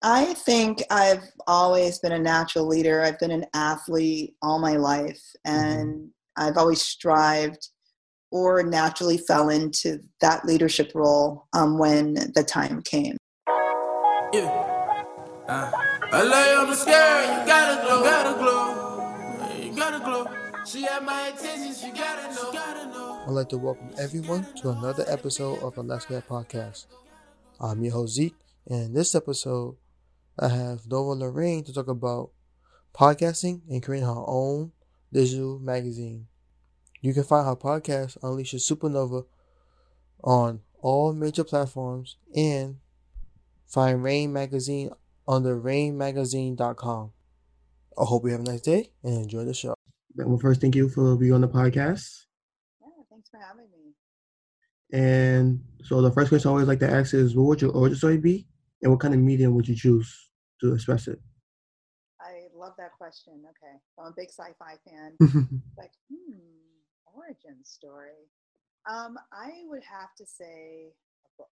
I think I've always been a natural leader. I've been an athlete all my life, and I've always strived or naturally fell into that leadership role when the time came. Yeah. I lay on the scare, you gotta glow, gotta glow, you gotta glow. She had my attention, she gotta know, gotta know. I'd like to welcome everyone to another episode of Alaska Podcast. I'm your host, Zeke, and in this episode, I have Nova Lorraine to talk about podcasting and creating her own digital magazine. You can find her podcast, Unleash Your Supernova, on all major platforms, and find Rain Magazine under rainmagazine.com. I hope you have a nice day and enjoy the show. Well, first, thank you for being on the podcast. Yeah, thanks for having me. And so the first question I always like to ask is, what would your origin story be, and what kind of medium would you choose to express it? I love that question. Okay. So I'm a big sci-fi fan. Like, origin story. I would have to say a book.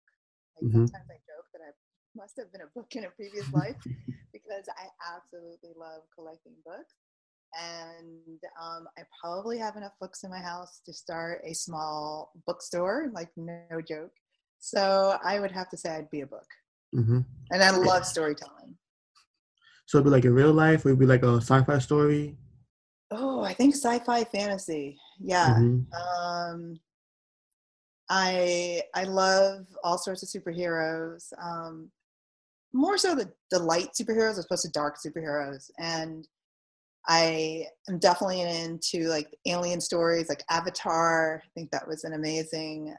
Like, sometimes I joke that I must have been a book in a previous life because I absolutely love collecting books. And I probably have enough books in my house to start a small bookstore, like no joke. So I would have to say I'd be a book. And I love storytelling. So it'd be like in real life, or it'd be like a sci-fi story? Oh, I think sci-fi fantasy. Yeah. I love all sorts of superheroes. More so the light superheroes as opposed to dark superheroes. And I am definitely into like alien stories, like Avatar. I think that was an amazing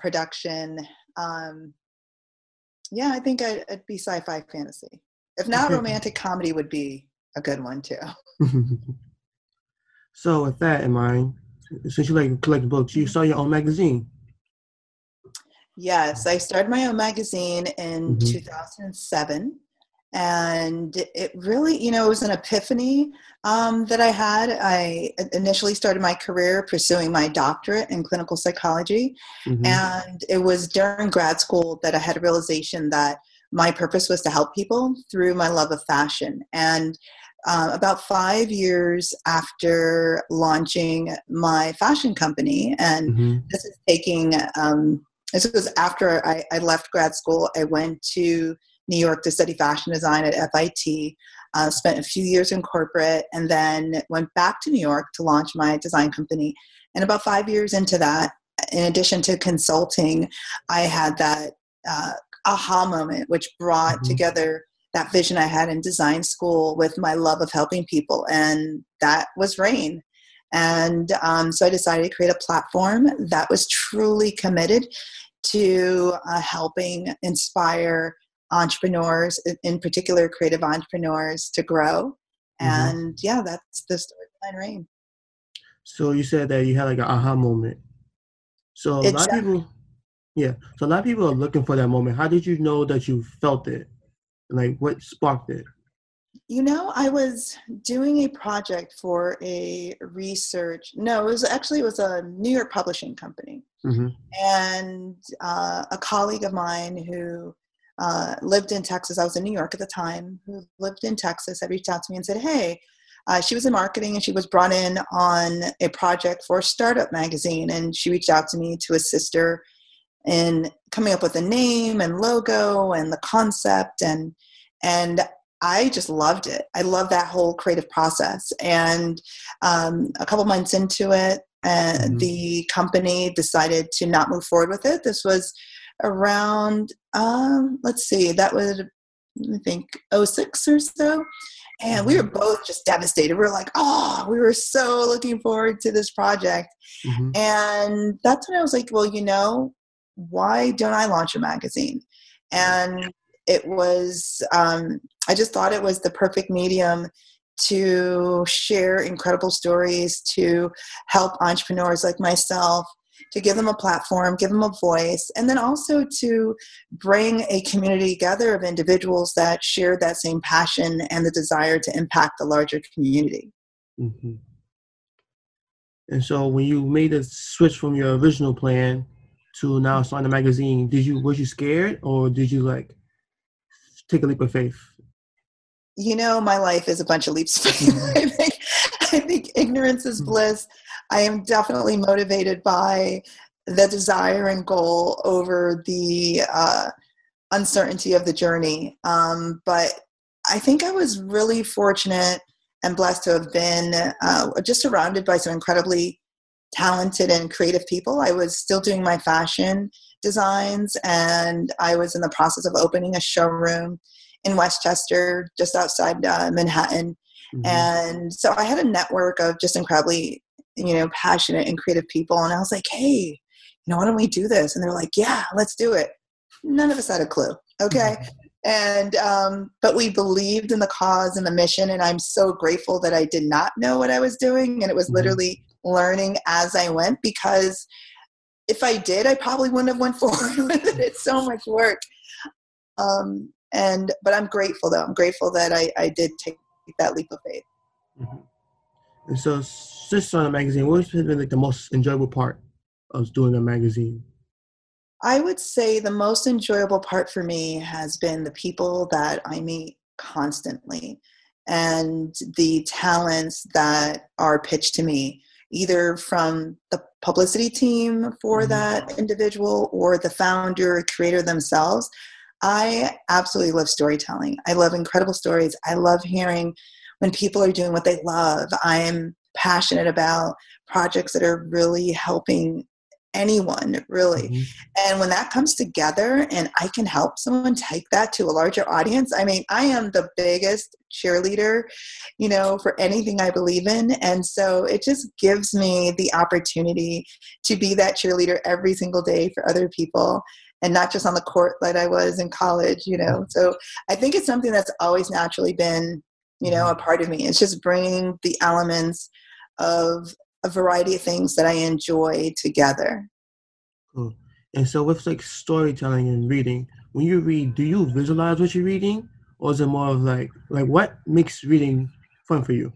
production. Yeah, I think I'd be sci-fi fantasy. If not, romantic comedy would be a good one too. So with that in mind, since you like to collect books, you started your own magazine. Yes, I started my own magazine in 2007. And it really, it was an epiphany that I had. I initially started my career pursuing my doctorate in clinical psychology. And it was during grad school that I had a realization that my purpose was to help people through my love of fashion. And about 5 years after launching my fashion company, and this is taking, this was after I left grad school. I went to New York to study fashion design at FIT, spent a few years in corporate, and then went back to New York to launch my design company. And about 5 years into that, in addition to consulting, I had that aha moment, which brought together that vision I had in design school with my love of helping people. And that was Rain. And so I decided to create a platform that was truly committed to helping inspire entrepreneurs, in particular creative entrepreneurs, to grow. And yeah, that's the story behind Rain. So you said that you had like an aha moment. So a lot of people are looking for that moment. How did you know that you felt it? Like, what sparked it? I was doing a project for it was a New York publishing company. And a colleague of mine who lived in Texas. I was in New York at the time, who lived in Texas, had reached out to me and said, hey, she was in marketing and she was brought in on a project for a startup magazine. And she reached out to me to assist her in coming up with a name and logo and the concept. And I just loved it. I love that whole creative process. And a couple months into it, the company decided to not move forward with it. This was around, I think 2006 or so. And we were both just devastated. We were like, we were so looking forward to this project. And that's when I was like, why don't I launch a magazine? And it was, I just thought it was the perfect medium to share incredible stories, to help entrepreneurs like myself, to give them a platform, give them a voice, and then also to bring a community together of individuals that shared that same passion and the desire to impact the larger community. And so when you made a switch from your original plan to now starting a magazine, was you scared, or did you like take a leap of faith? You know, my life is a bunch of leaps of faith. I think ignorance is bliss. I am definitely motivated by the desire and goal over the uncertainty of the journey. But I think I was really fortunate and blessed to have been just surrounded by some incredibly talented and creative people. I was still doing my fashion designs, and I was in the process of opening a showroom in Westchester, just outside Manhattan. Mm-hmm. And so I had a network of just incredibly, you know, passionate and creative people. And I was like, hey, you know, why don't we do this? And they're like, yeah, let's do it. None of us had a clue. Okay. Mm-hmm. And, but we believed in the cause and the mission, and I'm so grateful that I did not know what I was doing. And it was literally learning as I went, because if I did, I probably wouldn't have went forward with it. It's so much work. But I'm grateful though. I'm grateful that I did take that leap of faith. Mm-hmm. And so since on a magazine, what has been like the most enjoyable part of doing a magazine? I would say the most enjoyable part for me has been the people that I meet constantly and the talents that are pitched to me, either from the publicity team for that individual or the founder or creator themselves. I absolutely love storytelling. I love incredible stories. I love hearing when people are doing what they love. I am passionate about projects that are really helping anyone, really. Mm-hmm. And when that comes together and I can help someone take that to a larger audience, I mean, I am the biggest cheerleader, you know, for anything I believe in. And so it just gives me the opportunity to be that cheerleader every single day for other people and not just on the court like I was in college, you know. Mm-hmm. So I think it's something that's always naturally been, you know, a part of me. It's just bringing the elements of a variety of things that I enjoy together. Cool. And so with like storytelling and reading, when you read, do you visualize what you're reading? Or is it more of like what makes reading fun for you?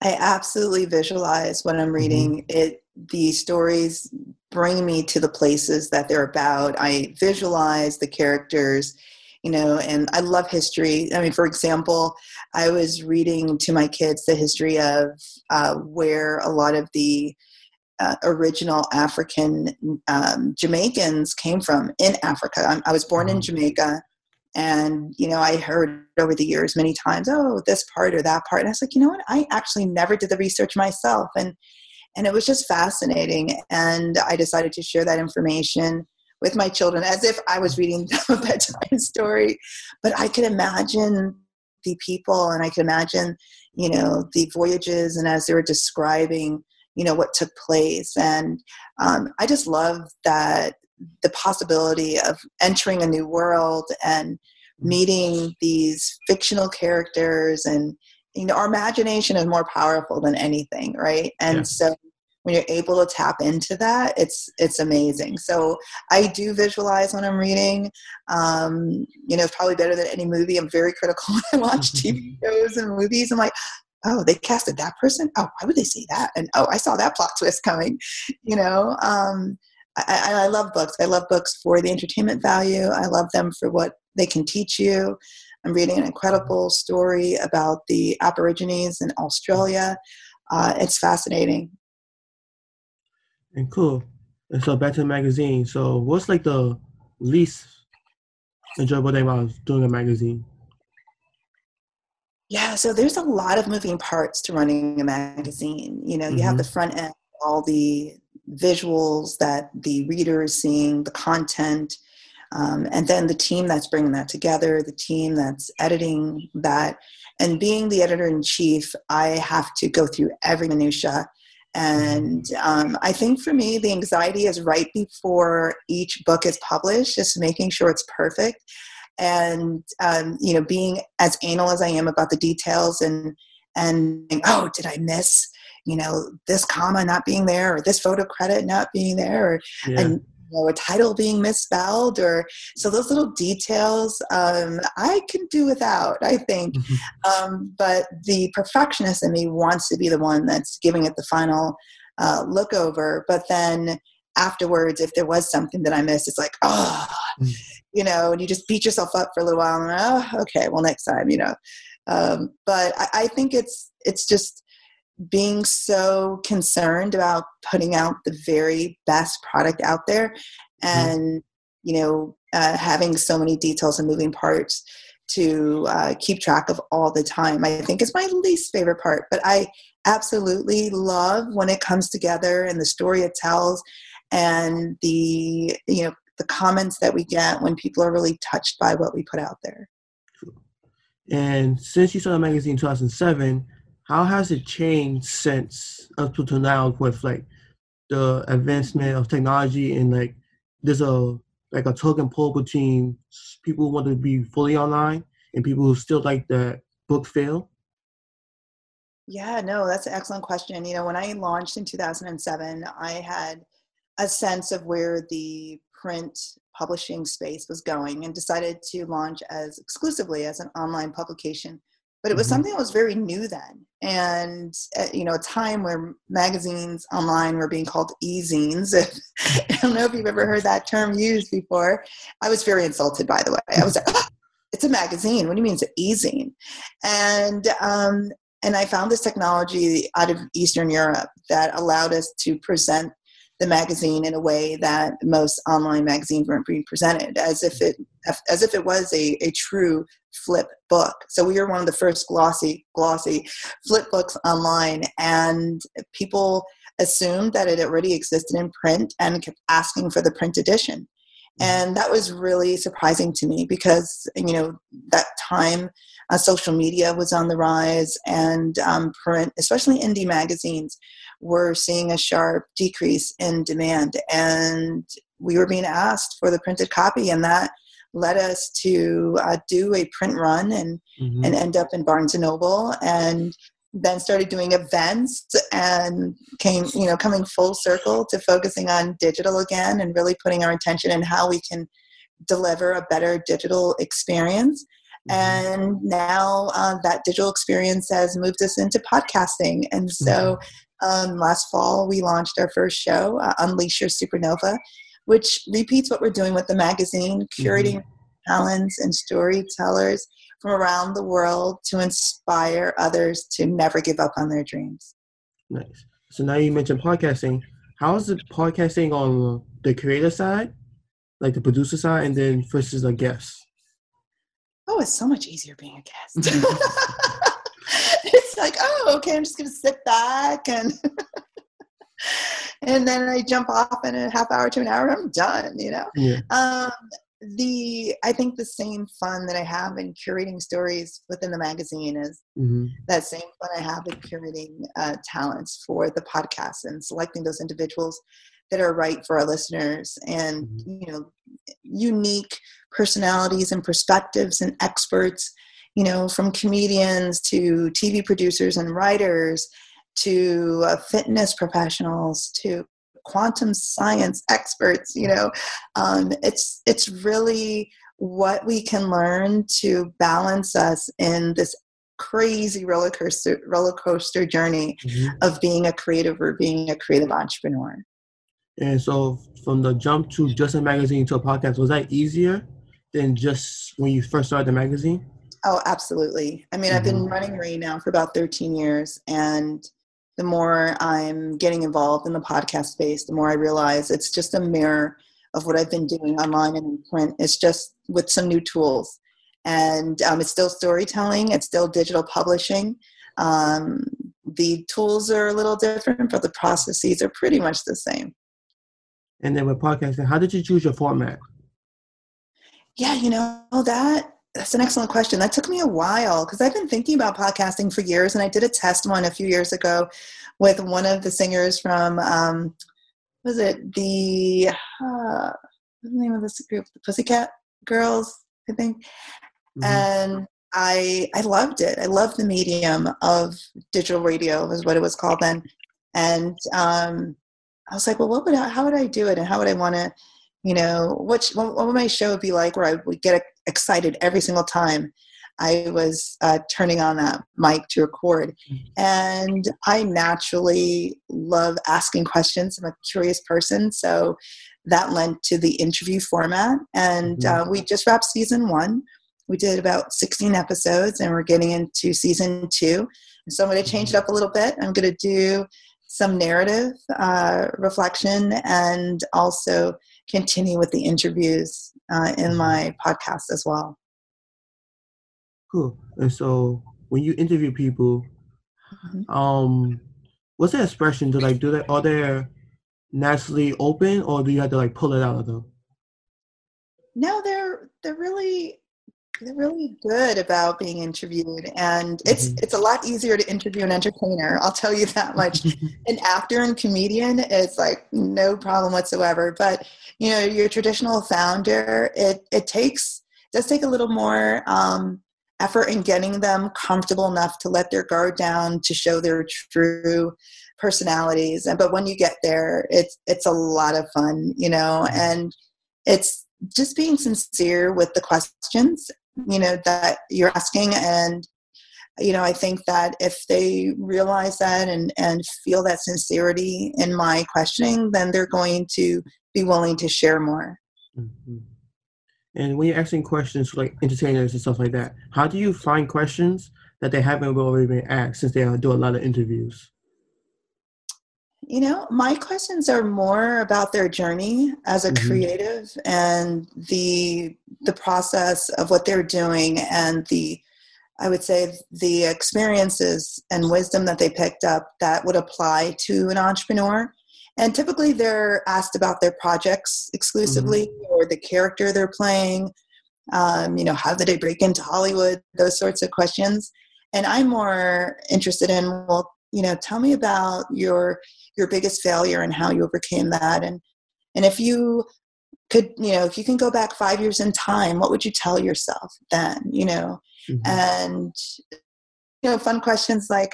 I absolutely visualize what I'm reading. Mm-hmm. The stories bring me to the places that they're about. I visualize the characters, you know, and I love history. I mean, for example, I was reading to my kids the history of where a lot of the original African Jamaicans came from in Africa. I was born in Jamaica, and, you know, I heard over the years many times, oh, this part or that part. And I was like, you know what? I actually never did the research myself. And it was just fascinating. And I decided to share that information with my children, as if I was reading them a bedtime story. But I could imagine the people, and I could imagine, you know, the voyages, and as they were describing, you know, what took place. And I just love that the possibility of entering a new world and meeting these fictional characters. And, you know, our imagination is more powerful than anything, right? And yeah. So when you're able to tap into that, it's amazing. So I do visualize when I'm reading. You know, it's probably better than any movie. I'm very critical when I watch TV shows and movies. I'm like, oh, they casted that person? Oh, why would they say that? And oh, I saw that plot twist coming. You know, I love books. I love books for the entertainment value. I love them for what they can teach you. I'm reading an incredible story about the Aborigines in Australia. It's fascinating. And cool. And so back to the magazine. So what's like the least enjoyable thing about doing a magazine? Yeah, so there's a lot of moving parts to running a magazine. You know, you have the front end, all the visuals that the reader is seeing, the content, and then the team that's bringing that together, the team that's editing that. And being the editor-in-chief, I have to go through every minutia. And I think for me, the anxiety is right before each book is published, just making sure it's perfect. And, you know, being as anal as I am about the details and oh, did I miss, you know, this comma not being there or this photo credit not being there or and, you know, a title being misspelled or so those little details I can do without, I think. But the perfectionist in me wants to be the one that's giving it the final look over. But then afterwards, if there was something that I missed, it's like, oh, you know, and you just beat yourself up for a little while, and oh, okay, well, next time, you know. But I think it's just being so concerned about putting out the very best product out there, and, you know, having so many details and moving parts to keep track of all the time, I think is my least favorite part. But I absolutely love when it comes together and the story it tells, and the, you know, the comments that we get when people are really touched by what we put out there. Cool. And since you started the magazine in 2007, how has it changed since up to now with like the advancement of technology, and like there's a token poll between people who want to be fully online and people who still like the book feel? Yeah, no, that's an excellent question. You know, when I launched in 2007, I had a sense of where the print publishing space was going and decided to launch as exclusively as an online publication. But it was something that was very new then. And, you know, a time where magazines online were being called e-zines. I don't know if you've ever heard that term used before. I was very insulted, by the way. I was like, oh, it's a magazine. What do you mean it's an e-zine? And I found this technology out of Eastern Europe that allowed us to present the magazine in a way that most online magazines weren't being presented, as if it was a true flip book. So we were one of the first glossy flip books online, and people assumed that it already existed in print and kept asking for the print edition. And that was really surprising to me because, you know, that time social media was on the rise, and print, especially indie magazines, were seeing a sharp decrease in demand. And we were being asked for the printed copy, and that led us to do a print run and end up in Barnes & Noble, and then started doing events, and coming full circle to focusing on digital again, and really putting our attention in how we can deliver a better digital experience. And now that digital experience has moved us into podcasting. And so last fall, we launched our first show, Unleash Your Supernova, which repeats what we're doing with the magazine, curating talents and storytellers from around the world to inspire others to never give up on their dreams. Nice. So now you mentioned podcasting. How is the podcasting on the creator side, like the producer side, and then versus a guest? Oh, it's so much easier being a guest. It's like, oh, okay, I'm just going to sit back and then I jump off in a half hour to an hour and I'm done, you know? Yeah. I think the same fun that I have in curating stories within the magazine is that same fun I have in curating talents for the podcast and selecting those individuals that are right for our listeners, and you know, unique personalities and perspectives and experts, you know, from comedians to TV producers and writers to fitness professionals to quantum science experts. You know, it's really what we can learn to balance us in this crazy roller coaster journey of being a creative or being a creative entrepreneur. And so from the jump to just a magazine to a podcast, was that easier than just when you first started the magazine? Oh, absolutely. I mean, I've been running Rain now for about 13 years. And the more I'm getting involved in the podcast space, the more I realize it's just a mirror of what I've been doing online and in print. It's just with some new tools. And it's still storytelling. It's still digital publishing. The tools are a little different, but the processes are pretty much the same. And then with podcasting, how did you choose your format? Yeah, you know, that's an excellent question. That took me a while because I've been thinking about podcasting for years, and I did a test one a few years ago with one of the singers from, what's the name of this group? The Pussycat Girls, I think. And I loved it. I loved the medium of digital radio was what it was called then. And I was like, well, how would I do it? And how would I want to, you know, what would my show be like where I would get excited every single time I was turning on that mic to record? And I naturally love asking questions. I'm a curious person. So that lent to the interview format. And we just wrapped season one. We did about 16 episodes, and we're getting into season two. And so I'm going to change it up a little bit. I'm going to do some narrative reflection and also continue with the interviews in my podcast as well. Cool. And so when you interview people, what's their expression? Are they naturally open, or do you have to pull it out of them? No, they're really good about being interviewed, and it's a lot easier to interview an entertainer. I'll tell you that much. An actor and comedian, it's no problem whatsoever. But your traditional founder, it does take a little more effort in getting them comfortable enough to let their guard down, to show their true personalities. But when you get there, it's a lot of fun, and it's just being sincere with the questions, that you're asking. And, I think that if they realize that and feel that sincerity in my questioning, then they're going to be willing to share more. Mm-hmm. And when you're asking questions for entertainers and stuff like that, how do you find questions that they haven't already been asked, since they do a lot of interviews? My questions are more about their journey as a creative and the process of what they're doing, and the experiences and wisdom that they picked up that would apply to an entrepreneur. And typically they're asked about their projects exclusively or the character they're playing, how did they break into Hollywood, those sorts of questions. And I'm more interested in, tell me about your biggest failure and how you overcame that. And if you could, if you can go back 5 years in time, what would you tell yourself then, And, fun questions like,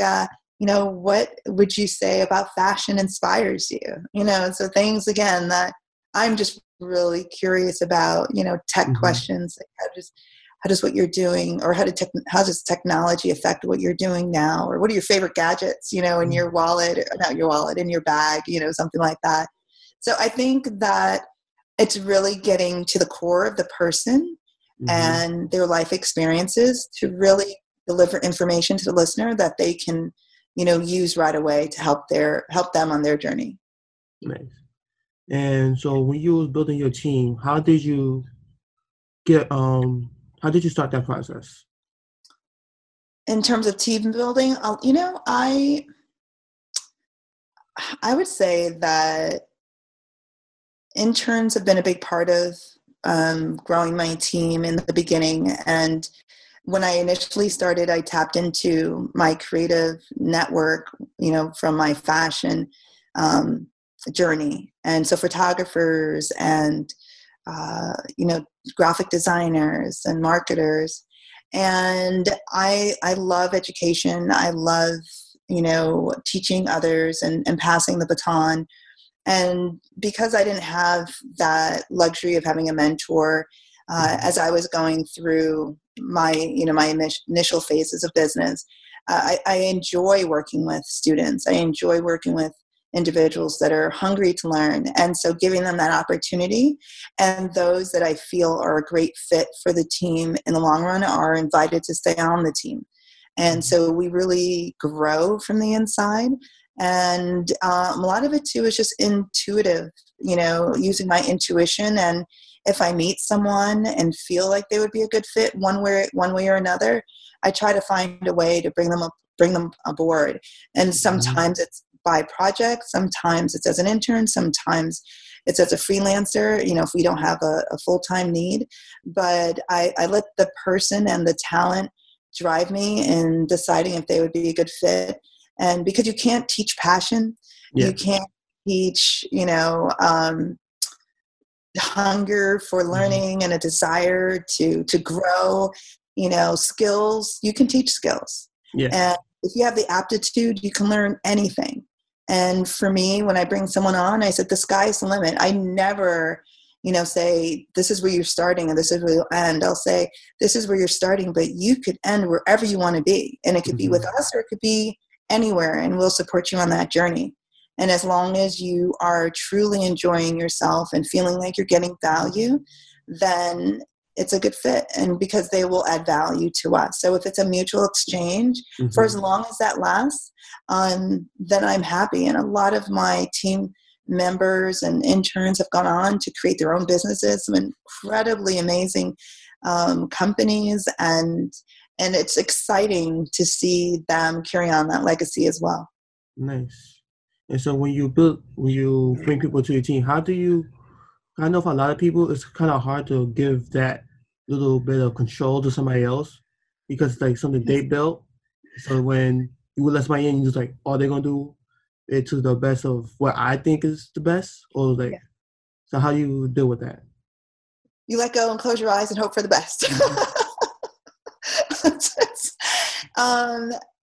what would you say about fashion inspires you? So things, again, that I'm just really curious about, tech questions. Like how does what you're doing, or how does technology affect what you're doing now? Or what are your favorite gadgets, in your wallet, or not your wallet, in your bag, something like that. So I think that it's really getting to the core of the person and their life experiences to really deliver information to the listener that they can, use right away to help them on their journey. Nice. And so when you were building your team, how did you start that process? In terms of team building, I would say that interns have been a big part of growing my team in the beginning. And when I initially started, I tapped into my creative network, from my fashion journey. And so photographers and, graphic designers and marketers. And I love education. I love, teaching others and passing the baton. And because I didn't have that luxury of having a mentor, as I was going through my, my initial phases of business, I enjoy working with students. I enjoy working with individuals that are hungry to learn. And so giving them that opportunity, and those that I feel are a great fit for the team in the long run are invited to stay on the team. And so we really grow from the inside. And a lot of it too is just intuitive, using my intuition. And if I meet someone and feel like they would be a good fit one way or another, I try to find a way to bring them aboard. And sometimes it's by project, sometimes it's as an intern, sometimes it's as a freelancer, if we don't have a full-time need. But I let the person and the talent drive me in deciding if they would be a good fit. And because you can't teach passion, you can't teach, hunger for learning and a desire to grow, skills. You can teach skills. Yeah. And if you have the aptitude, you can learn anything. And for me, when I bring someone on, I said, the sky's the limit. I never, say, this is where you're starting and this is where you'll end. I'll say, this is where you're starting, but you could end wherever you want to be. And it could be with us, or it could be anywhere, and we'll support you on that journey. And as long as you are truly enjoying yourself and feeling like you're getting value, then it's a good fit, and because they will add value to us. So if it's a mutual exchange, mm-hmm. for as long as that lasts, then I'm happy. And a lot of my team members and interns have gone on to create their own businesses, some incredibly amazing companies, and it's exciting to see them carry on that legacy as well. Nice. And so when you bring people to your team, how do you, I know for a lot of people, it's kind of hard to give that little bit of control to somebody else because it's like something they built. So when you let somebody in, you're just like, oh, they're going to do it to the best of what I think is the best? Or like, yeah. So how do you deal with that? You let go and close your eyes and hope for the best.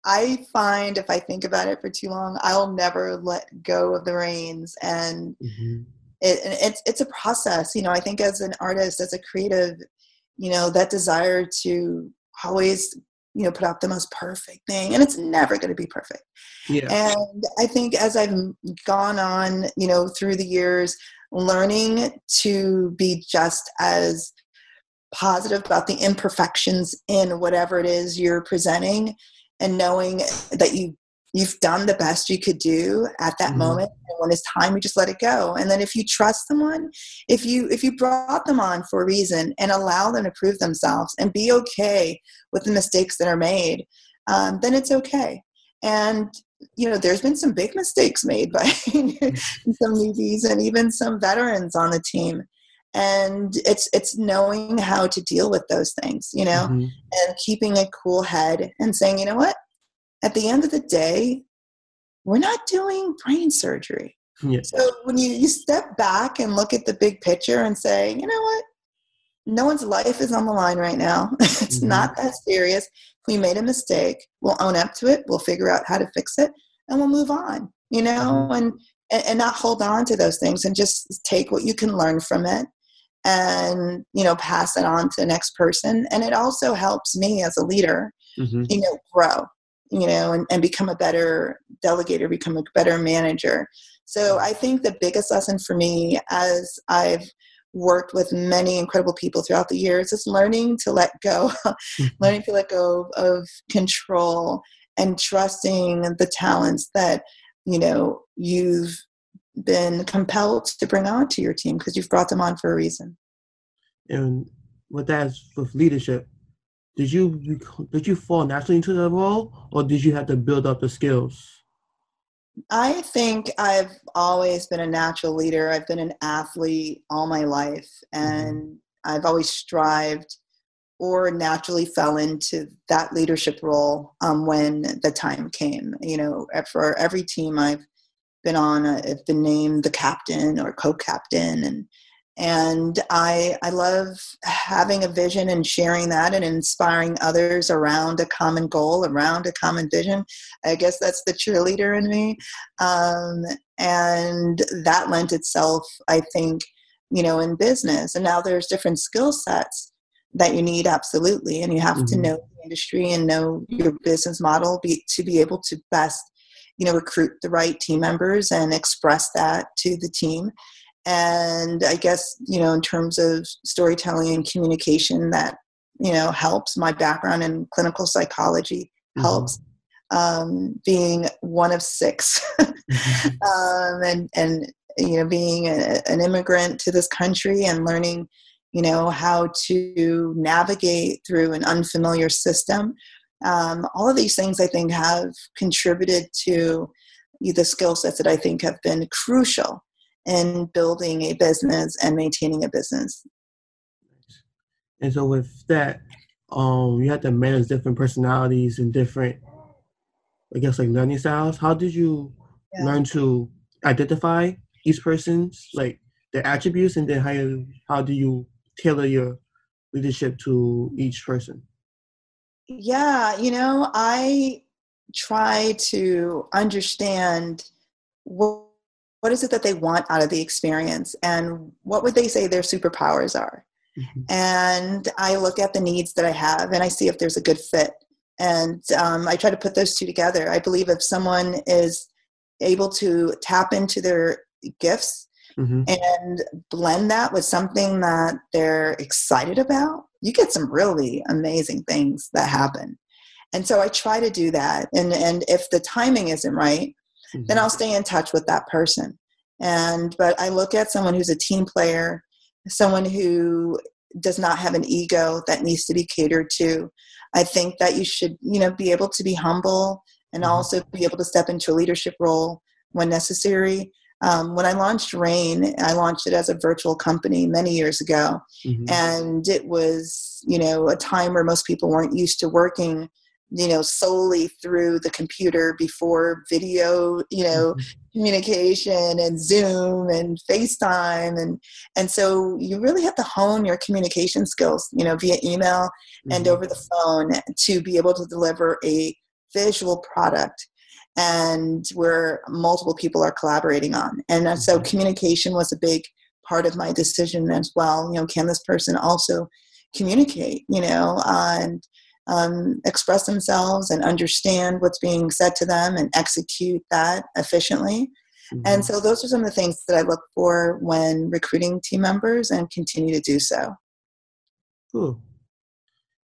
I find if I think about it for too long, I'll never let go of the reins, and mm-hmm. it's a process. You know, I think as an artist, as a creative, you know, that desire to always, you know, put out the most perfect thing, and it's never going to be perfect. Yeah. And I think as I've gone on, you know, through the years, learning to be just as positive about the imperfections in whatever it is you're presenting, and knowing that you've done the best you could do at that mm-hmm. moment. And when it's time, you just let it go. And then if you trust someone, if you brought them on for a reason and allow them to prove themselves and be okay with the mistakes that are made, then it's okay. And, you know, there's been some big mistakes made by some newbies and even some veterans on the team. And it's knowing how to deal with those things, you know, mm-hmm. and keeping a cool head and saying, you know what, at the end of the day, we're not doing brain surgery. Yes. So when you step back and look at the big picture and say, you know what, no one's life is on the line right now. It's mm-hmm. not that serious. If we made a mistake, we'll own up to it. We'll figure out how to fix it, and we'll move on, you know, and not hold on to those things, and just take what you can learn from it. And, you know, pass it on to the next person. And it also helps me as a leader, mm-hmm. you know, grow, you know, and become a better delegator, become a better manager. So I think the biggest lesson for me, as I've worked with many incredible people throughout the years, is learning to let go, of control, and trusting the talents that, you know, you've been compelled to bring on to your team because you've brought them on for a reason. And with that, with leadership, did you fall naturally into the role, or did you have to build up the skills? I think I've always been a natural leader. I've been an athlete all my life, and mm-hmm. I've always strived or naturally fell into that leadership role when the time came. You know, for every team I've been on, I've been named the captain or co-captain, and I love having a vision and sharing that and inspiring others around a common goal, around a common vision. I guess that's the cheerleader in me, and that lent itself, I think, you know, in business. And now there's different skill sets that you need, absolutely, and you have mm-hmm. to know the industry and know your business model to be able to best, you know, recruit the right team members and express that to the team. And I guess, you know, in terms of storytelling and communication, that, you know, helps. My background in clinical psychology helps, mm-hmm. Being one of six and, you know, being an immigrant to this country and learning, you know, how to navigate through an unfamiliar system. All of these things, I think, have contributed to the skill sets that I think have been crucial in building a business and maintaining a business. And so with that, you had to manage different personalities and different, I guess, like learning styles. How did you learn to identify each person's, like, their attributes, and then how do you tailor your leadership to each person? Yeah, you know, I try to understand what is it that they want out of the experience, and what would they say their superpowers are. Mm-hmm. And I look at the needs that I have, and I see if there's a good fit. And I try to put those two together. I believe if someone is able to tap into their gifts mm-hmm. and blend that with something that they're excited about, you get some really amazing things that happen. And so I try to do that. And if the timing isn't right, mm-hmm. then I'll stay in touch with that person. But I look at someone who's a team player, someone who does not have an ego that needs to be catered to. I think that you should, be able to be humble and also be able to step into a leadership role when necessary. When I launched Rain, I launched it as a virtual company many years ago. Mm-hmm. And it was, a time where most people weren't used to working, solely through the computer before video, mm-hmm. communication and Zoom and FaceTime. And so you really have to hone your communication skills, via email mm-hmm. and over the phone to be able to deliver a visual product and where multiple people are collaborating on. And so communication was a big part of my decision as well. Can this person also communicate, and express themselves and understand what's being said to them and execute that efficiently? Mm-hmm. And so those are some of the things that I look for when recruiting team members and continue to do so. Cool.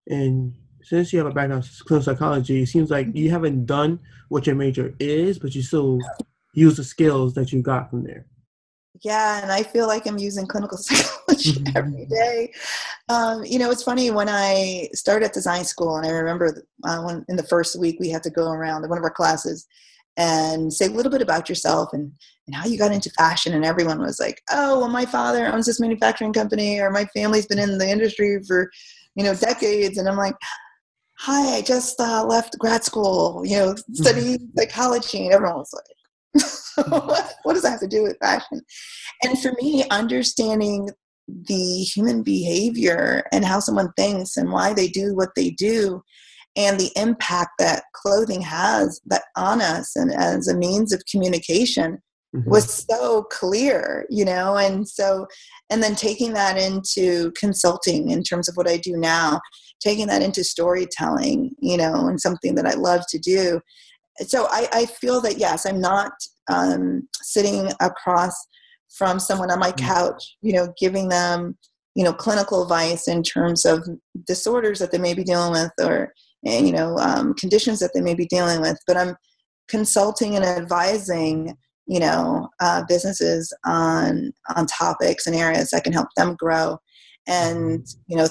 And since you have a background in clinical psychology, it seems like you haven't done what your major is, but you still use the skills that you got from there. Yeah, and I feel like I'm using clinical psychology mm-hmm. every day. It's funny, when I started at design school, and I remember in the first week we had to go around in one of our classes and say a little bit about yourself and how you got into fashion. And everyone was like, oh, well, my father owns this manufacturing company, or my family's been in the industry for, decades. And I'm like, hi, I just left grad school, studying psychology. And everyone was like, what does that have to do with fashion? And for me, understanding the human behavior and how someone thinks and why they do what they do and the impact that clothing has on us and as a means of communication mm-hmm. was so clear, and then taking that into consulting in terms of what I do now, taking that into storytelling, and something that I love to do. So I feel that, yes, I'm not sitting across from someone on my couch, giving them, clinical advice in terms of disorders that they may be dealing with or, conditions that they may be dealing with. But I'm consulting and advising, businesses on topics and areas that can help them grow. And,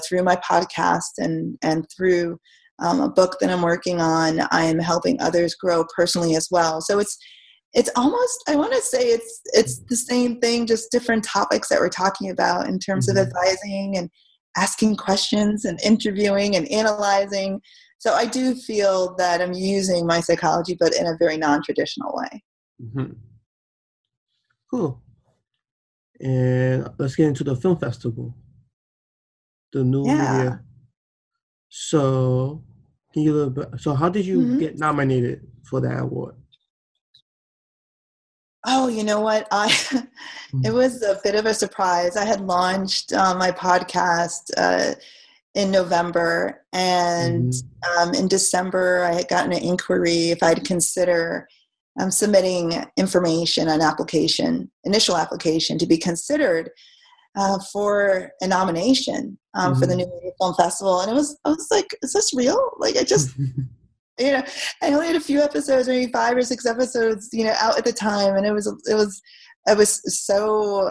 through my podcast and through a book that I'm working on, I am helping others grow personally as well. So it's almost, I want to say it's the same thing, just different topics that we're talking about in terms mm-hmm. of advising and asking questions and interviewing and analyzing. So I do feel that I'm using my psychology, but in a very non-traditional way. Mm-hmm. Cool. And let's get into the film festival. The new year. So, how did you mm-hmm. get nominated for that award? Oh, you know what? It was a bit of a surprise. I had launched my podcast in November, and mm-hmm. In December, I had gotten an inquiry if I'd consider submitting information, an application, initial application to be considered for a nomination mm-hmm. for the New Media Film Festival. And I was like, is this real? Like, I just, I only had a few episodes, maybe 5 or 6 episodes, out at the time. And I was so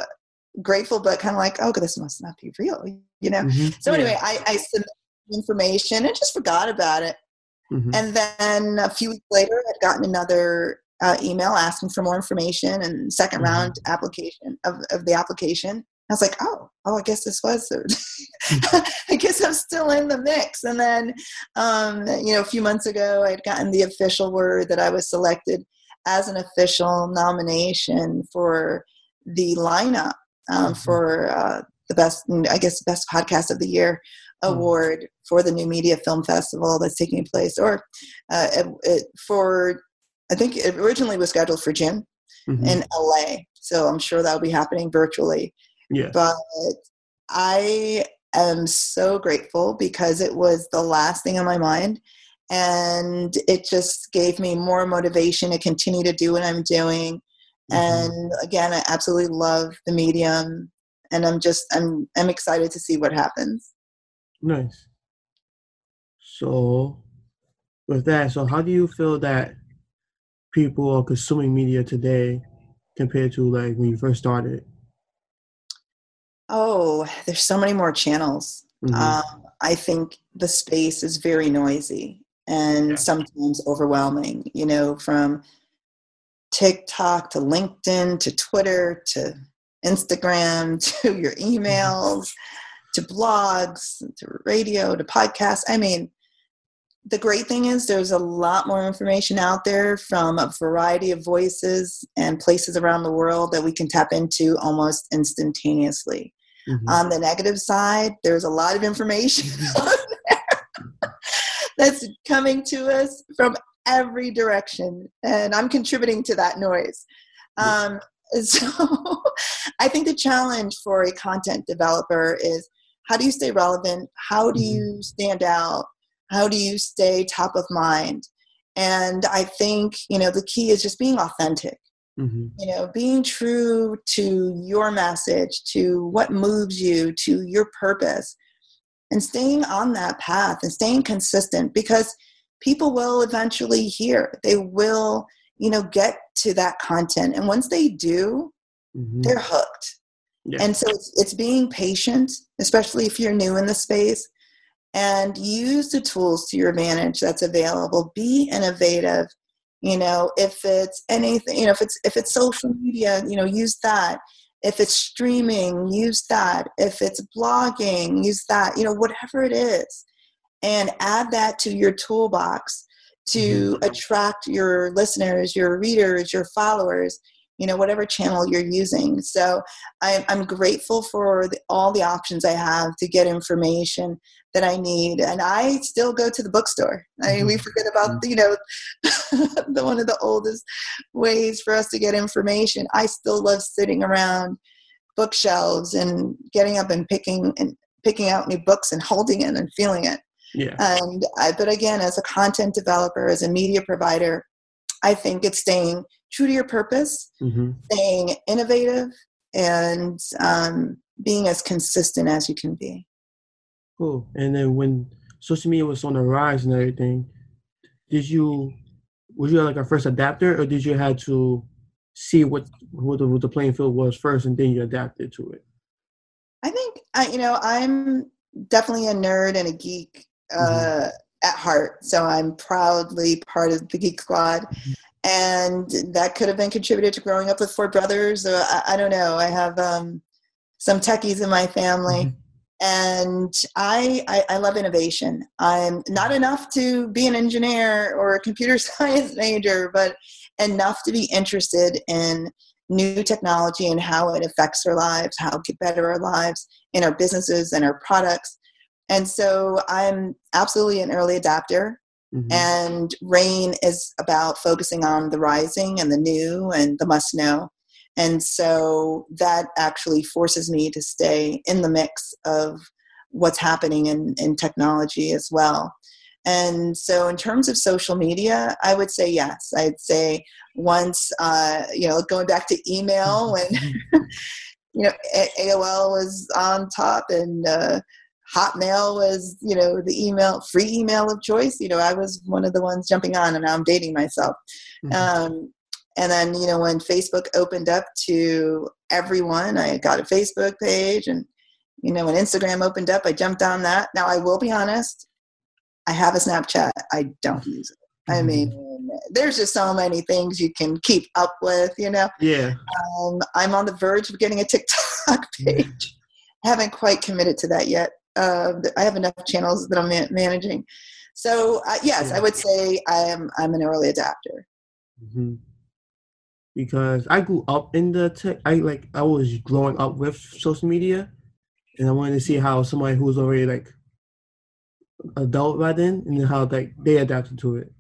grateful, but kind of like, oh, this must not be real, Mm-hmm. So anyway, I submitted information and just forgot about it. Mm-hmm. And then a few weeks later, I'd gotten another email asking for more information and second mm-hmm. round application of the application. I was like, oh, I guess this was, I guess I'm still in the mix. And then, a few months ago, I'd gotten the official word that I was selected as an official nomination for the lineup for the best podcast of the year award mm-hmm. for the New Media Film Festival that's taking place. Or I think it originally was scheduled for June mm-hmm. in LA. So I'm sure that'll be happening virtually. Yeah. But I am so grateful because it was the last thing on my mind. And it just gave me more motivation to continue to do what I'm doing. Mm-hmm. And again, I absolutely love the medium, and I'm excited to see what happens. Nice. So with that, so how do you feel that people are consuming media today compared to like when you first started? Oh, there's so many more channels. Mm-hmm. I think the space is very noisy and sometimes overwhelming, you know, from TikTok to LinkedIn to Twitter to Instagram to your emails to blogs to radio to podcasts. I mean, the great thing is there's a lot more information out there from a variety of voices and places around the world that we can tap into almost instantaneously. Mm-hmm. On the negative side, there's a lot of information that's coming to us from every direction, and I'm contributing to that noise. So I think the challenge for a content developer is, how do you stay relevant? How do you stand out? How do you stay top of mind? And I think, you know, the key is just being authentic, you know, being true to your message, to what moves you, to your purpose, and staying on that path and staying consistent, because people will eventually hear. They will, you know, get to that content. And once they do, they're hooked. Yeah. And so it's being patient, especially if you're new in the space, and use the tools to your advantage that's available. Be innovative. You know, if it's anything, you know, if it's social media, you know, use that. If it's streaming, use that. If it's blogging, use that, you know, whatever it is. And add that to your toolbox to attract your listeners, your readers, your followers, you know, whatever channel you're using. So I'm grateful for all the options I have to get information that I need. And I still go to the bookstore. I mean, we forget about, you know, the one of the oldest ways for us to get information. I still love sitting around bookshelves and getting up and picking out new books and holding it and feeling it. Yeah. But again, as a content developer, as a media provider, I think it's staying true to your purpose, staying innovative, and being as consistent as you can be. Cool. And then when social media was on the rise and everything, were you like a first adapter, or did you have to see what the playing field was first and then you adapted to it? I think, I'm definitely a nerd and a geek at heart. So I'm proudly part of the Geek Squad. And that could have been contributed to growing up with four brothers. I don't know. I have some techies in my family. And I love innovation. I'm not enough to be an engineer or a computer science major, but enough to be interested in new technology and how it affects our lives, how to better our lives in our businesses and our products. And so I'm absolutely an early adapter. And Rain is about focusing on the rising and the new and the must know. And so that actually forces me to stay in the mix of what's happening in technology as well. And so in terms of social media, I would say yes. I'd say once, going back to email when, AOL was on top and Hotmail was, the free email of choice. You know, I was one of the ones jumping on, and now I'm dating myself. And then, when Facebook opened up to everyone, I got a Facebook page, and, when Instagram opened up, I jumped on that. Now, I will be honest, I have a Snapchat. I don't use it. I mean, there's just so many things you can keep up with, Yeah. I'm on the verge of getting a TikTok page. I haven't quite committed to that yet. I have enough channels that I'm managing. So, I would say I'm an early adapter. Because I grew up in the tech. I was growing up with social media, and I wanted to see how somebody who's already like adult by then and how like they adapted to it.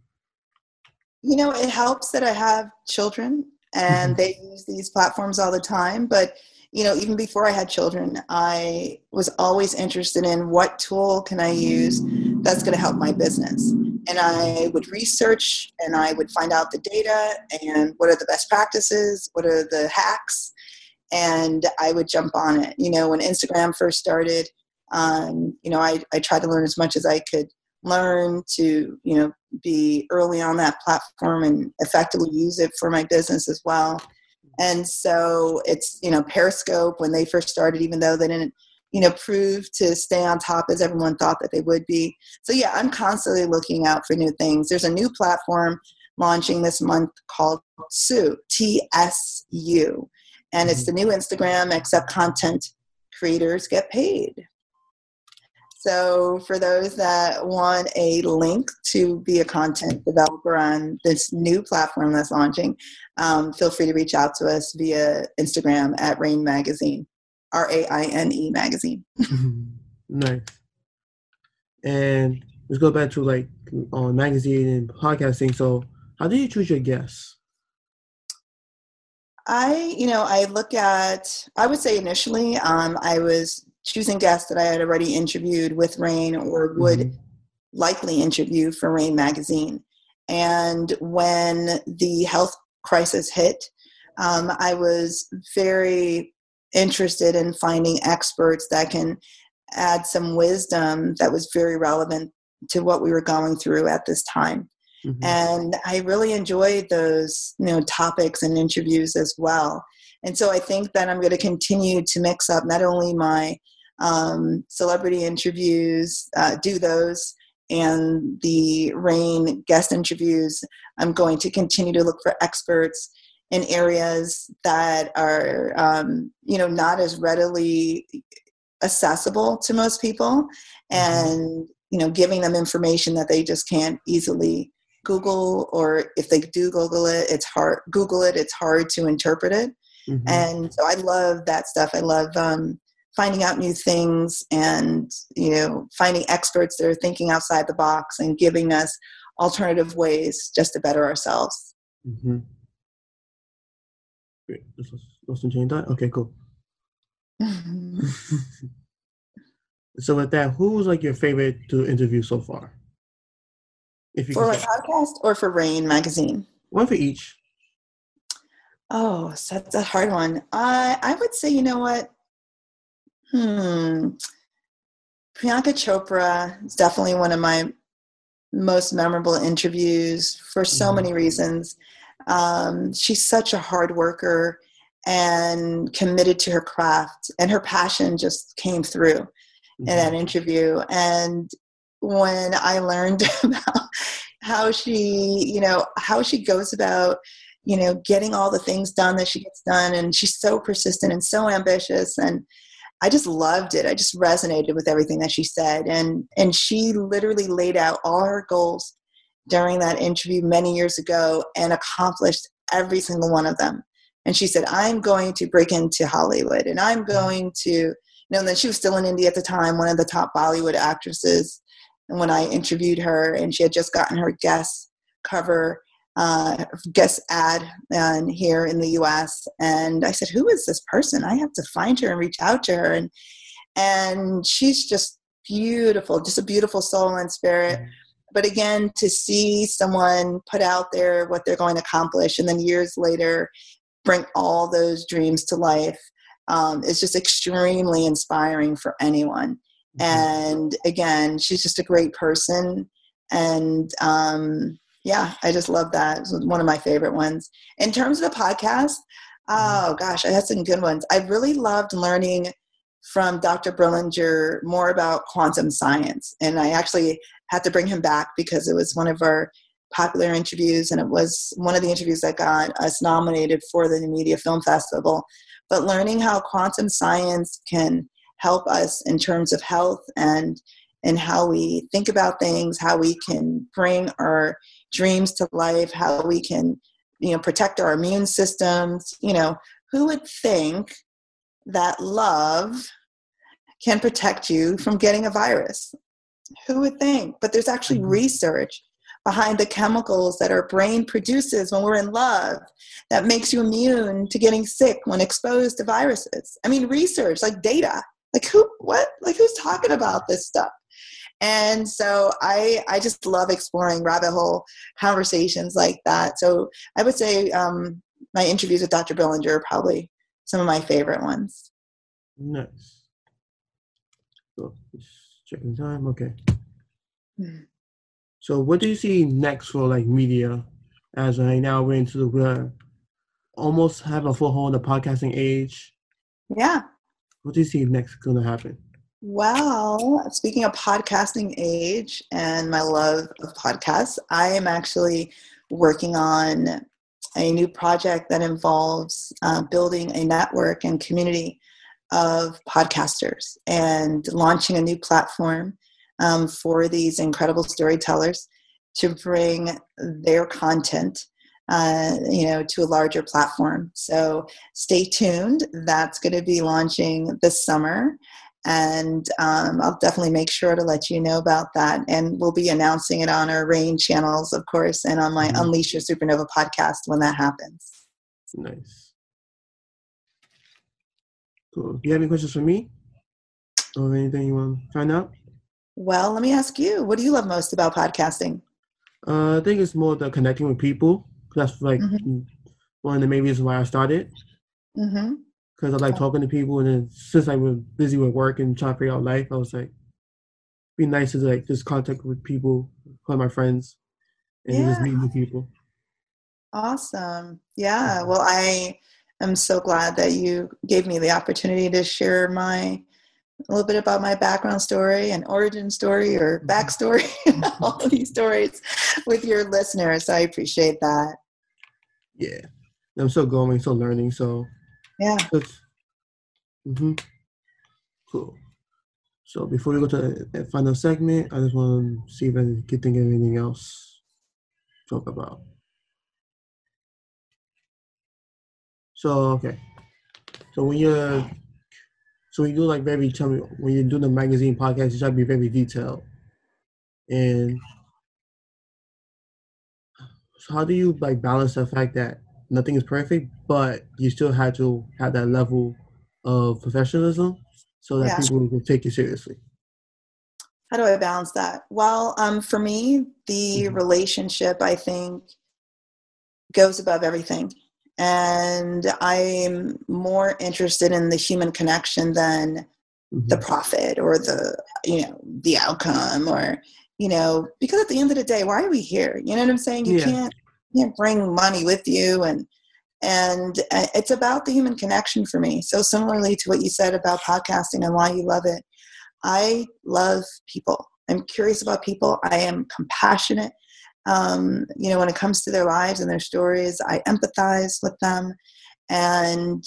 You know, it helps that I have children and they use these platforms all the time. But even before I had children, I was always interested in what tool can I use that's going to help my business. And I would research and I would find out the data and what are the best practices, what are the hacks, and I would jump on it. You know, when Instagram first started, you know, I tried to learn as much as I could learn to, you know, be early on that platform and effectively use it for my business as well. And so it's, you know, Periscope when they first started, even though they didn't, you know, prove to stay on top as everyone thought that they would be. So yeah, I'm constantly looking out for new things. There's a new platform launching this month called TSU. And it's the new Instagram, except content creators get paid. So for those that want a link to be a content developer on this new platform that's launching, feel free to reach out to us via Instagram at Rain Magazine, RAINE Magazine. Nice. And let's go back to like on magazine and podcasting. So how do you choose your guests? I look at, I would say initially I was choosing guests that I had already interviewed with Rain or would likely interview for Rain Magazine. And when the health crisis hit, I was very interested in finding experts that can add some wisdom that was very relevant to what we were going through at this time. Mm-hmm. And I really enjoyed those, you know, topics and interviews as well. And so I think that I'm going to continue to mix up not only my celebrity interviews, do those, and the Rain guest interviews. I'm going to continue to look for experts in areas that are, you know, not as readily accessible to most people, and, you know, giving them information that they just can't easily Google, or if they do Google it, it's hard to interpret it. Mm-hmm. And so I love that stuff. I love finding out new things and, you know, finding experts that are thinking outside the box and giving us alternative ways just to better ourselves. Mm-hmm. Great. Okay, cool. So with that, who was like your favorite to interview so far? If you for a podcast or for Rain Magazine? One for each. Oh, so that's a hard one. I would say, you know what? Priyanka Chopra is definitely one of my most memorable interviews for so many reasons. She's such a hard worker and committed to her craft, and her passion just came through in that interview. And when I learned about how she, you know, how she goes about, you know, getting all the things done that she gets done. And she's so persistent and so ambitious. And I just loved it. I just resonated with everything that she said. And she literally laid out all her goals during that interview many years ago and accomplished every single one of them. And she said, I'm going to break into Hollywood, and I'm going to, you know, and then she was still in India at the time, one of the top Bollywood actresses. And when I interviewed her, and she had just gotten her guest cover, guest ad here in the U.S. And I said, who is this person? I have to find her and reach out to her. And she's just beautiful, just a beautiful soul and spirit. But again, to see someone put out there what they're going to accomplish, and then years later, bring all those dreams to life, is just extremely inspiring for anyone. And again, she's just a great person. And, yeah, I just love that. It's one of my favorite ones. In terms of the podcast, oh gosh, I had some good ones. I really loved learning from Dr. Berlinger more about quantum science. And I actually had to bring him back because it was one of our popular interviews, and it was one of the interviews that got us nominated for the New Media Film Festival. But learning how quantum science can help us in terms of health and how we think about things, how we can bring our dreams to life, how we can, you know, protect our immune systems. You know, who would think that love can protect you from getting a virus? Who would think? But there's actually research behind the chemicals that our brain produces when we're in love that makes you immune to getting sick when exposed to viruses. I mean, research, like data, like who's talking about this stuff? And so I just love exploring rabbit hole conversations like that. So I would say my interviews with Dr. Berlinger are probably some of my favorite ones. Nice. Cool. Checking time. Okay. So what do you see next for like media as right now we're into the almost have a foothold in the podcasting age? Yeah. What do you see next going to happen? Well, speaking of podcasting age and my love of podcasts, I am actually working on a new project that involves building a network and community of podcasters and launching a new platform for these incredible storytellers to bring their content to a larger platform. So stay tuned. That's going to be launching this summer. And I'll definitely make sure to let you know about that. And we'll be announcing it on our Rain channels, of course, and on my Unleash Your Supernova podcast when that happens. Nice. Cool. You have any questions for me? Or anything you want to find out? Well, let me ask you, what do you love most about podcasting? I think it's more the connecting with people. That's like one of the main reasons why I started. Mm-hmm. Because I like talking to people, and then since I was busy with work and trying to figure out life, I was like, it'd be nice to like just contact with people, call my friends, and just meet new people. Awesome. Yeah. Well, I am so glad that you gave me the opportunity to share a little bit about my background story and origin story or backstory, all of these stories with your listeners. I appreciate that. Yeah. I'm still going, still learning, so. Yeah. Cool. So before we go to the final segment, I just want to see if I can think of anything else to talk about. So when you do like when you do the magazine podcast, you try to be very detailed. And so how do you like balance the fact that nothing is perfect, but you still had to have that level of professionalism so that people will take you seriously? How do I balance that? Well, for me, the relationship, I think, goes above everything. And I'm more interested in the human connection than the profit or the outcome or, because at the end of the day, why are we here? You know what I'm saying? You can't bring money with you, and it's about the human connection for me. So similarly to what you said about podcasting and why you love it, I love people. I'm curious about people. I am compassionate. When it comes to their lives and their stories, I empathize with them, and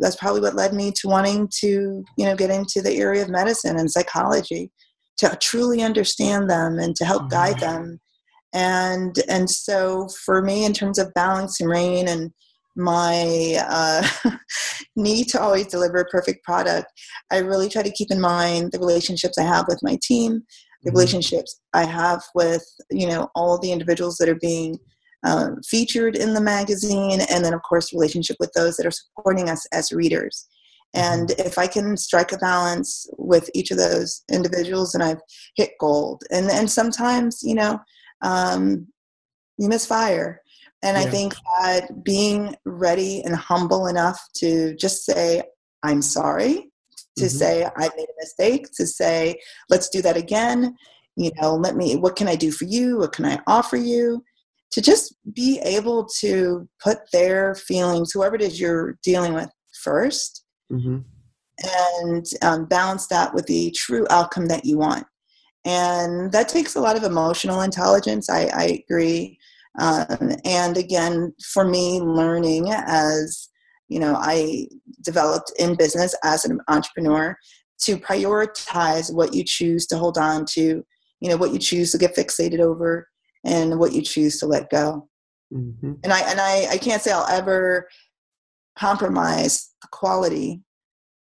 that's probably what led me to wanting to get into the area of medicine and psychology, to truly understand them and to help guide them. And so for me, in terms of balance and Rain and my need to always deliver a perfect product, I really try to keep in mind the relationships I have with my team, the relationships I have with, all the individuals that are being featured in the magazine, and then, of course, relationship with those that are supporting us as readers. And if I can strike a balance with each of those individuals, then I've hit gold. And sometimes, you misfire. And I think that being ready and humble enough to just say, I'm sorry, to say, I made a mistake, to say, let's do that again. What can I do for you? What can I offer you? To just be able to put their feelings, whoever it is you're dealing with, first, and balance that with the true outcome that you want. And that takes a lot of emotional intelligence. I agree. And again, for me, learning as, I developed in business as an entrepreneur, to prioritize what you choose to hold on to, what you choose to get fixated over, and what you choose to let go. And I can't say I'll ever compromise the quality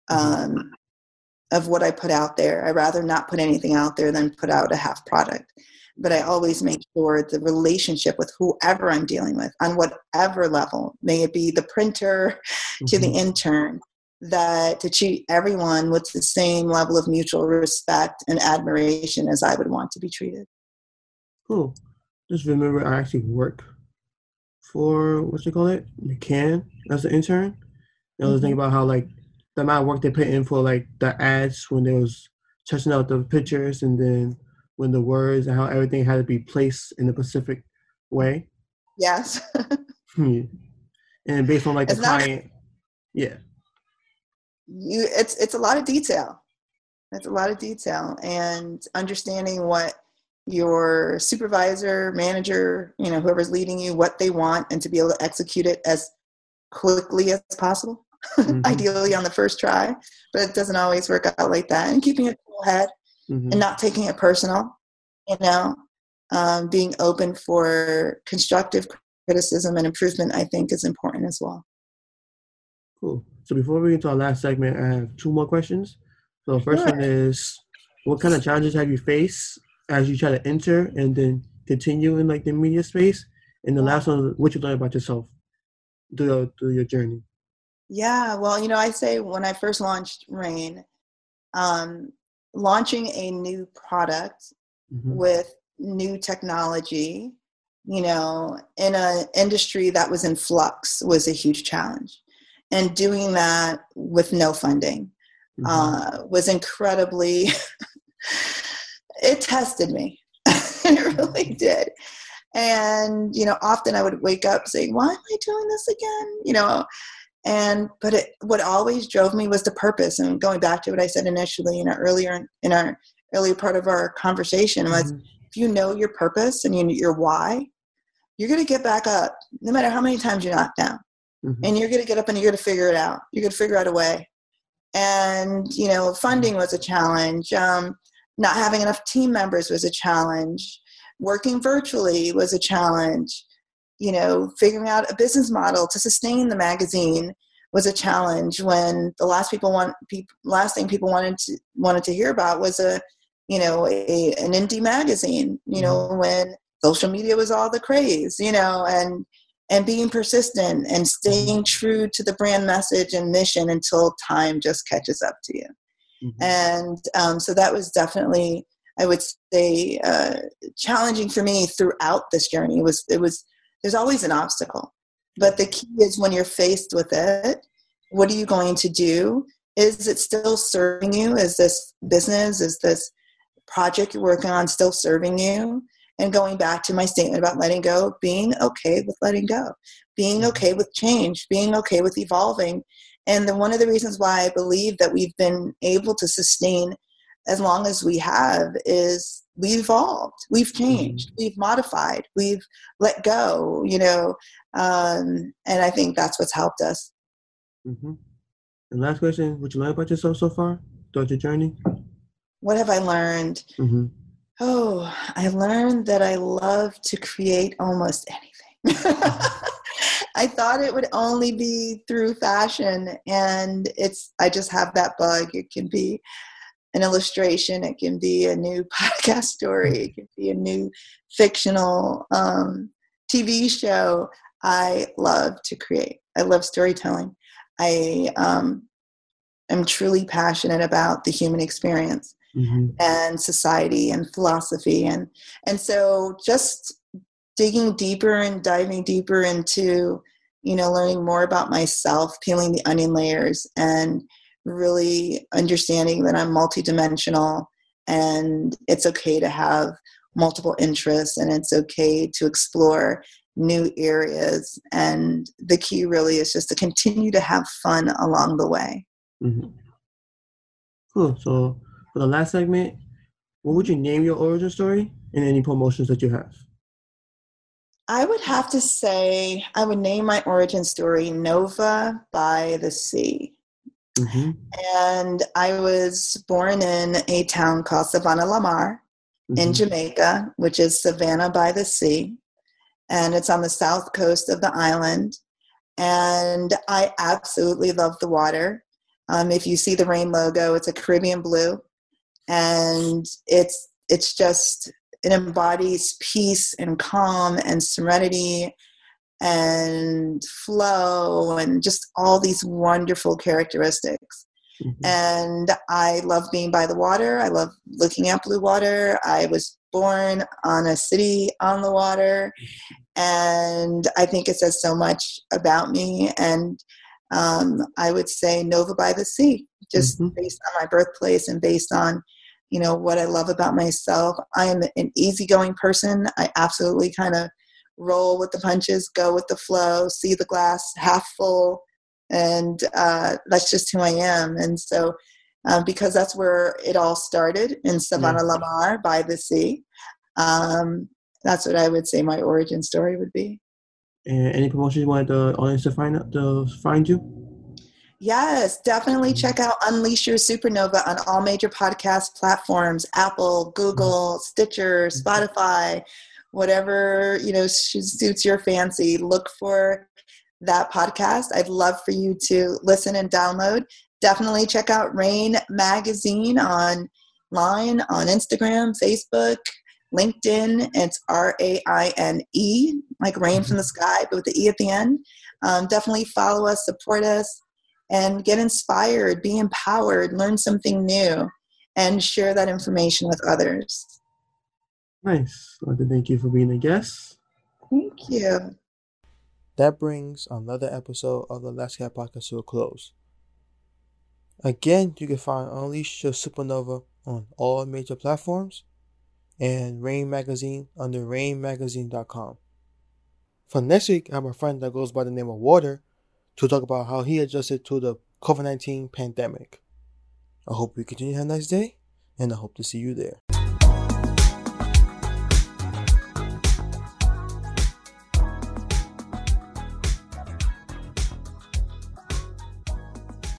of what I put out there. I'd rather not put anything out there than put out a half product. But I always make sure the relationship with whoever I'm dealing with on whatever level, may it be the printer to the intern, that to treat everyone with the same level of mutual respect and admiration as I would want to be treated. Cool. Just remember, I actually work for, McCann as an intern. And I was thinking about how, the amount of work they put in for, the ads when they was touching out the pictures and then when the words and how everything had to be placed in a specific way. Yes. And based on, the client. Yeah. It's a lot of detail. That's a lot of detail. And understanding what your supervisor, manager, whoever's leading you, what they want, and to be able to execute it as quickly as possible, ideally on the first try, but it doesn't always work out like that. And keeping a cool head and not taking it personal, being open for constructive criticism and improvement, I think, is important as well. Cool. So before we get to our last segment, I have two more questions. So the first one is, what kind of challenges have you faced as you try to enter and then continue in the media space? And the last one is what you learned about yourself through your journey. Yeah. Well, I say when I first launched Rain, launching a new product with new technology, in an industry that was in flux was a huge challenge. And doing that with no funding was incredibly, it tested me. It really did. And, often I would wake up saying, why am I doing this again? What always drove me was the purpose. And going back to what I said initially, in our earlier part of our conversation was, if you know your purpose and your why, you're going to get back up no matter how many times you're knocked down. And you're going to get up and you're going to figure it out. You're going to figure out a way. And, funding was a challenge. Not having enough team members was a challenge. Working virtually was a challenge. Figuring out a business model to sustain the magazine was a challenge when the last thing people wanted to hear about was an indie magazine, when social media was all the craze, and being persistent and staying true to the brand message and mission until time just catches up to you. And so that was definitely, I would say, challenging for me throughout this journey. There's always an obstacle, but the key is when you're faced with it, what are you going to do? Is it still serving you? Is this business, is this project you're working on still serving you? And going back to my statement about letting go, being okay with letting go, being okay with change, being okay with evolving. And one of the reasons why I believe that we've been able to sustain as long as we have is we've evolved, we've changed, we've modified, we've let go, and I think that's what's helped us. And last question, what you learned about yourself so far throughout your journey? What have I learned? Oh, I learned that I love to create almost anything. I thought it would only be through fashion, and I just have that bug. It can be an illustration. It can be a new podcast story. It can be a new fictional TV show. I love to create. I love storytelling. I am truly passionate about the human experience. And society and philosophy. And so just digging deeper and diving deeper into, learning more about myself, peeling the onion layers and really understanding that I'm multidimensional and it's okay to have multiple interests and it's okay to explore new areas. And the key really is just to continue to have fun along the way. Cool. So for the last segment, what would you name your origin story and any promotions that you have? I would have to say I would name my origin story Nova by the Sea. And I was born in a town called Savannah Lamar in Jamaica, which is Savannah by the Sea. And it's on the south coast of the island. And I absolutely love the water. If you see the Rain logo, it's a Caribbean blue. And it embodies peace and calm and serenity and flow and just all these wonderful characteristics. Mm-hmm. And I love being by the water. I love looking at blue water. I was born on a city on the water. And I think it says so much about me. And I would say Nova by the Sea, just mm-hmm. based on my birthplace and based on, you know, what I love about myself. I'm an easygoing person. I absolutely kind of roll with the punches, go with the flow, see the glass half full. And that's just who I am. And so because that's where it all started, in Savannah Lamar by the sea. That's what I would say my origin story would be. And any promotions you wanted the audience to find you? Yes, definitely check out Unleash Your Supernova on all major podcast platforms, Apple, Google, Stitcher, Spotify, whatever, you know, suits your fancy. Look for that podcast. I'd love for you to listen and download. Definitely check out Rain Magazine online, on Instagram, Facebook, LinkedIn. It's RAINE, like rain from the sky, but with the E at the end. Definitely follow us, support us, and get inspired, be empowered, learn something new, and share that information with others. Nice. Well, thank you for being a guest. Thank you. That brings another episode of the Alaska Podcast to a close. Again, you can find Unleash Your Supernova on all major platforms and Rain Magazine under rainmagazine.com. For next week, I have a friend that goes by the name of Water to talk about how he adjusted to the COVID-19 pandemic. I hope you continue to have a nice day, and I hope to see you there.